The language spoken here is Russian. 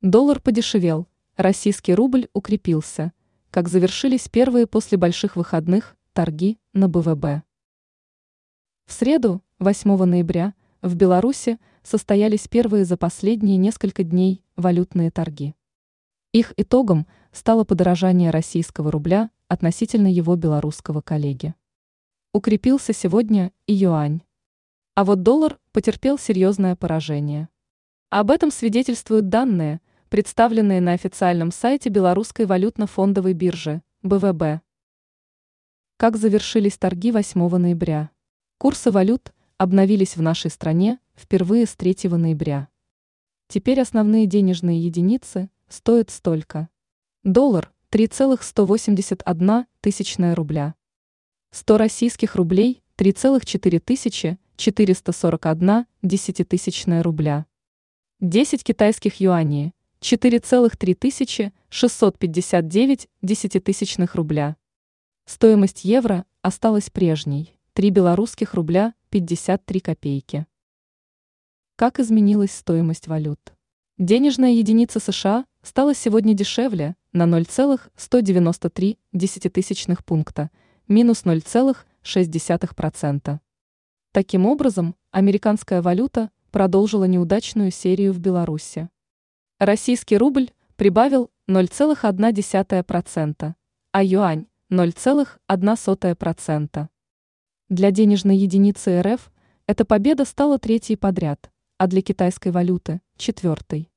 Доллар подешевел, российский рубль укрепился, как завершились первые после больших выходных торги на БВБ. В среду, 8 ноября, в Беларуси состоялись первые за последние несколько дней валютные торги. Их итогом стало подорожание российского рубля относительно его белорусского коллеги. Укрепился сегодня и юань. А вот доллар потерпел серьезное поражение. Об этом свидетельствуют данные, представленные на официальном сайте Белорусской валютно-фондовой биржи (БВБ). Как завершились торги 8 ноября? Курсы валют обновились в нашей стране впервые с 3 ноября. Теперь основные денежные единицы стоят столько. Доллар – 3,181 рубля. 100 российских рублей – 3,4441 рубля. 10 китайских юаней – 4,3659 рубля. Стоимость евро осталась прежней – 3 белорусских рубля 53 копейки. Как изменилась стоимость валют? Денежная единица США стала сегодня дешевле на 0,193 пункта, минус 0,6%. Таким образом, американская валюта продолжила неудачную серию в Беларуси. Российский рубль прибавил 0,1%, а юань – 0,01%. Для денежной единицы РФ эта победа стала третьей подряд, а для китайской валюты – четвертой.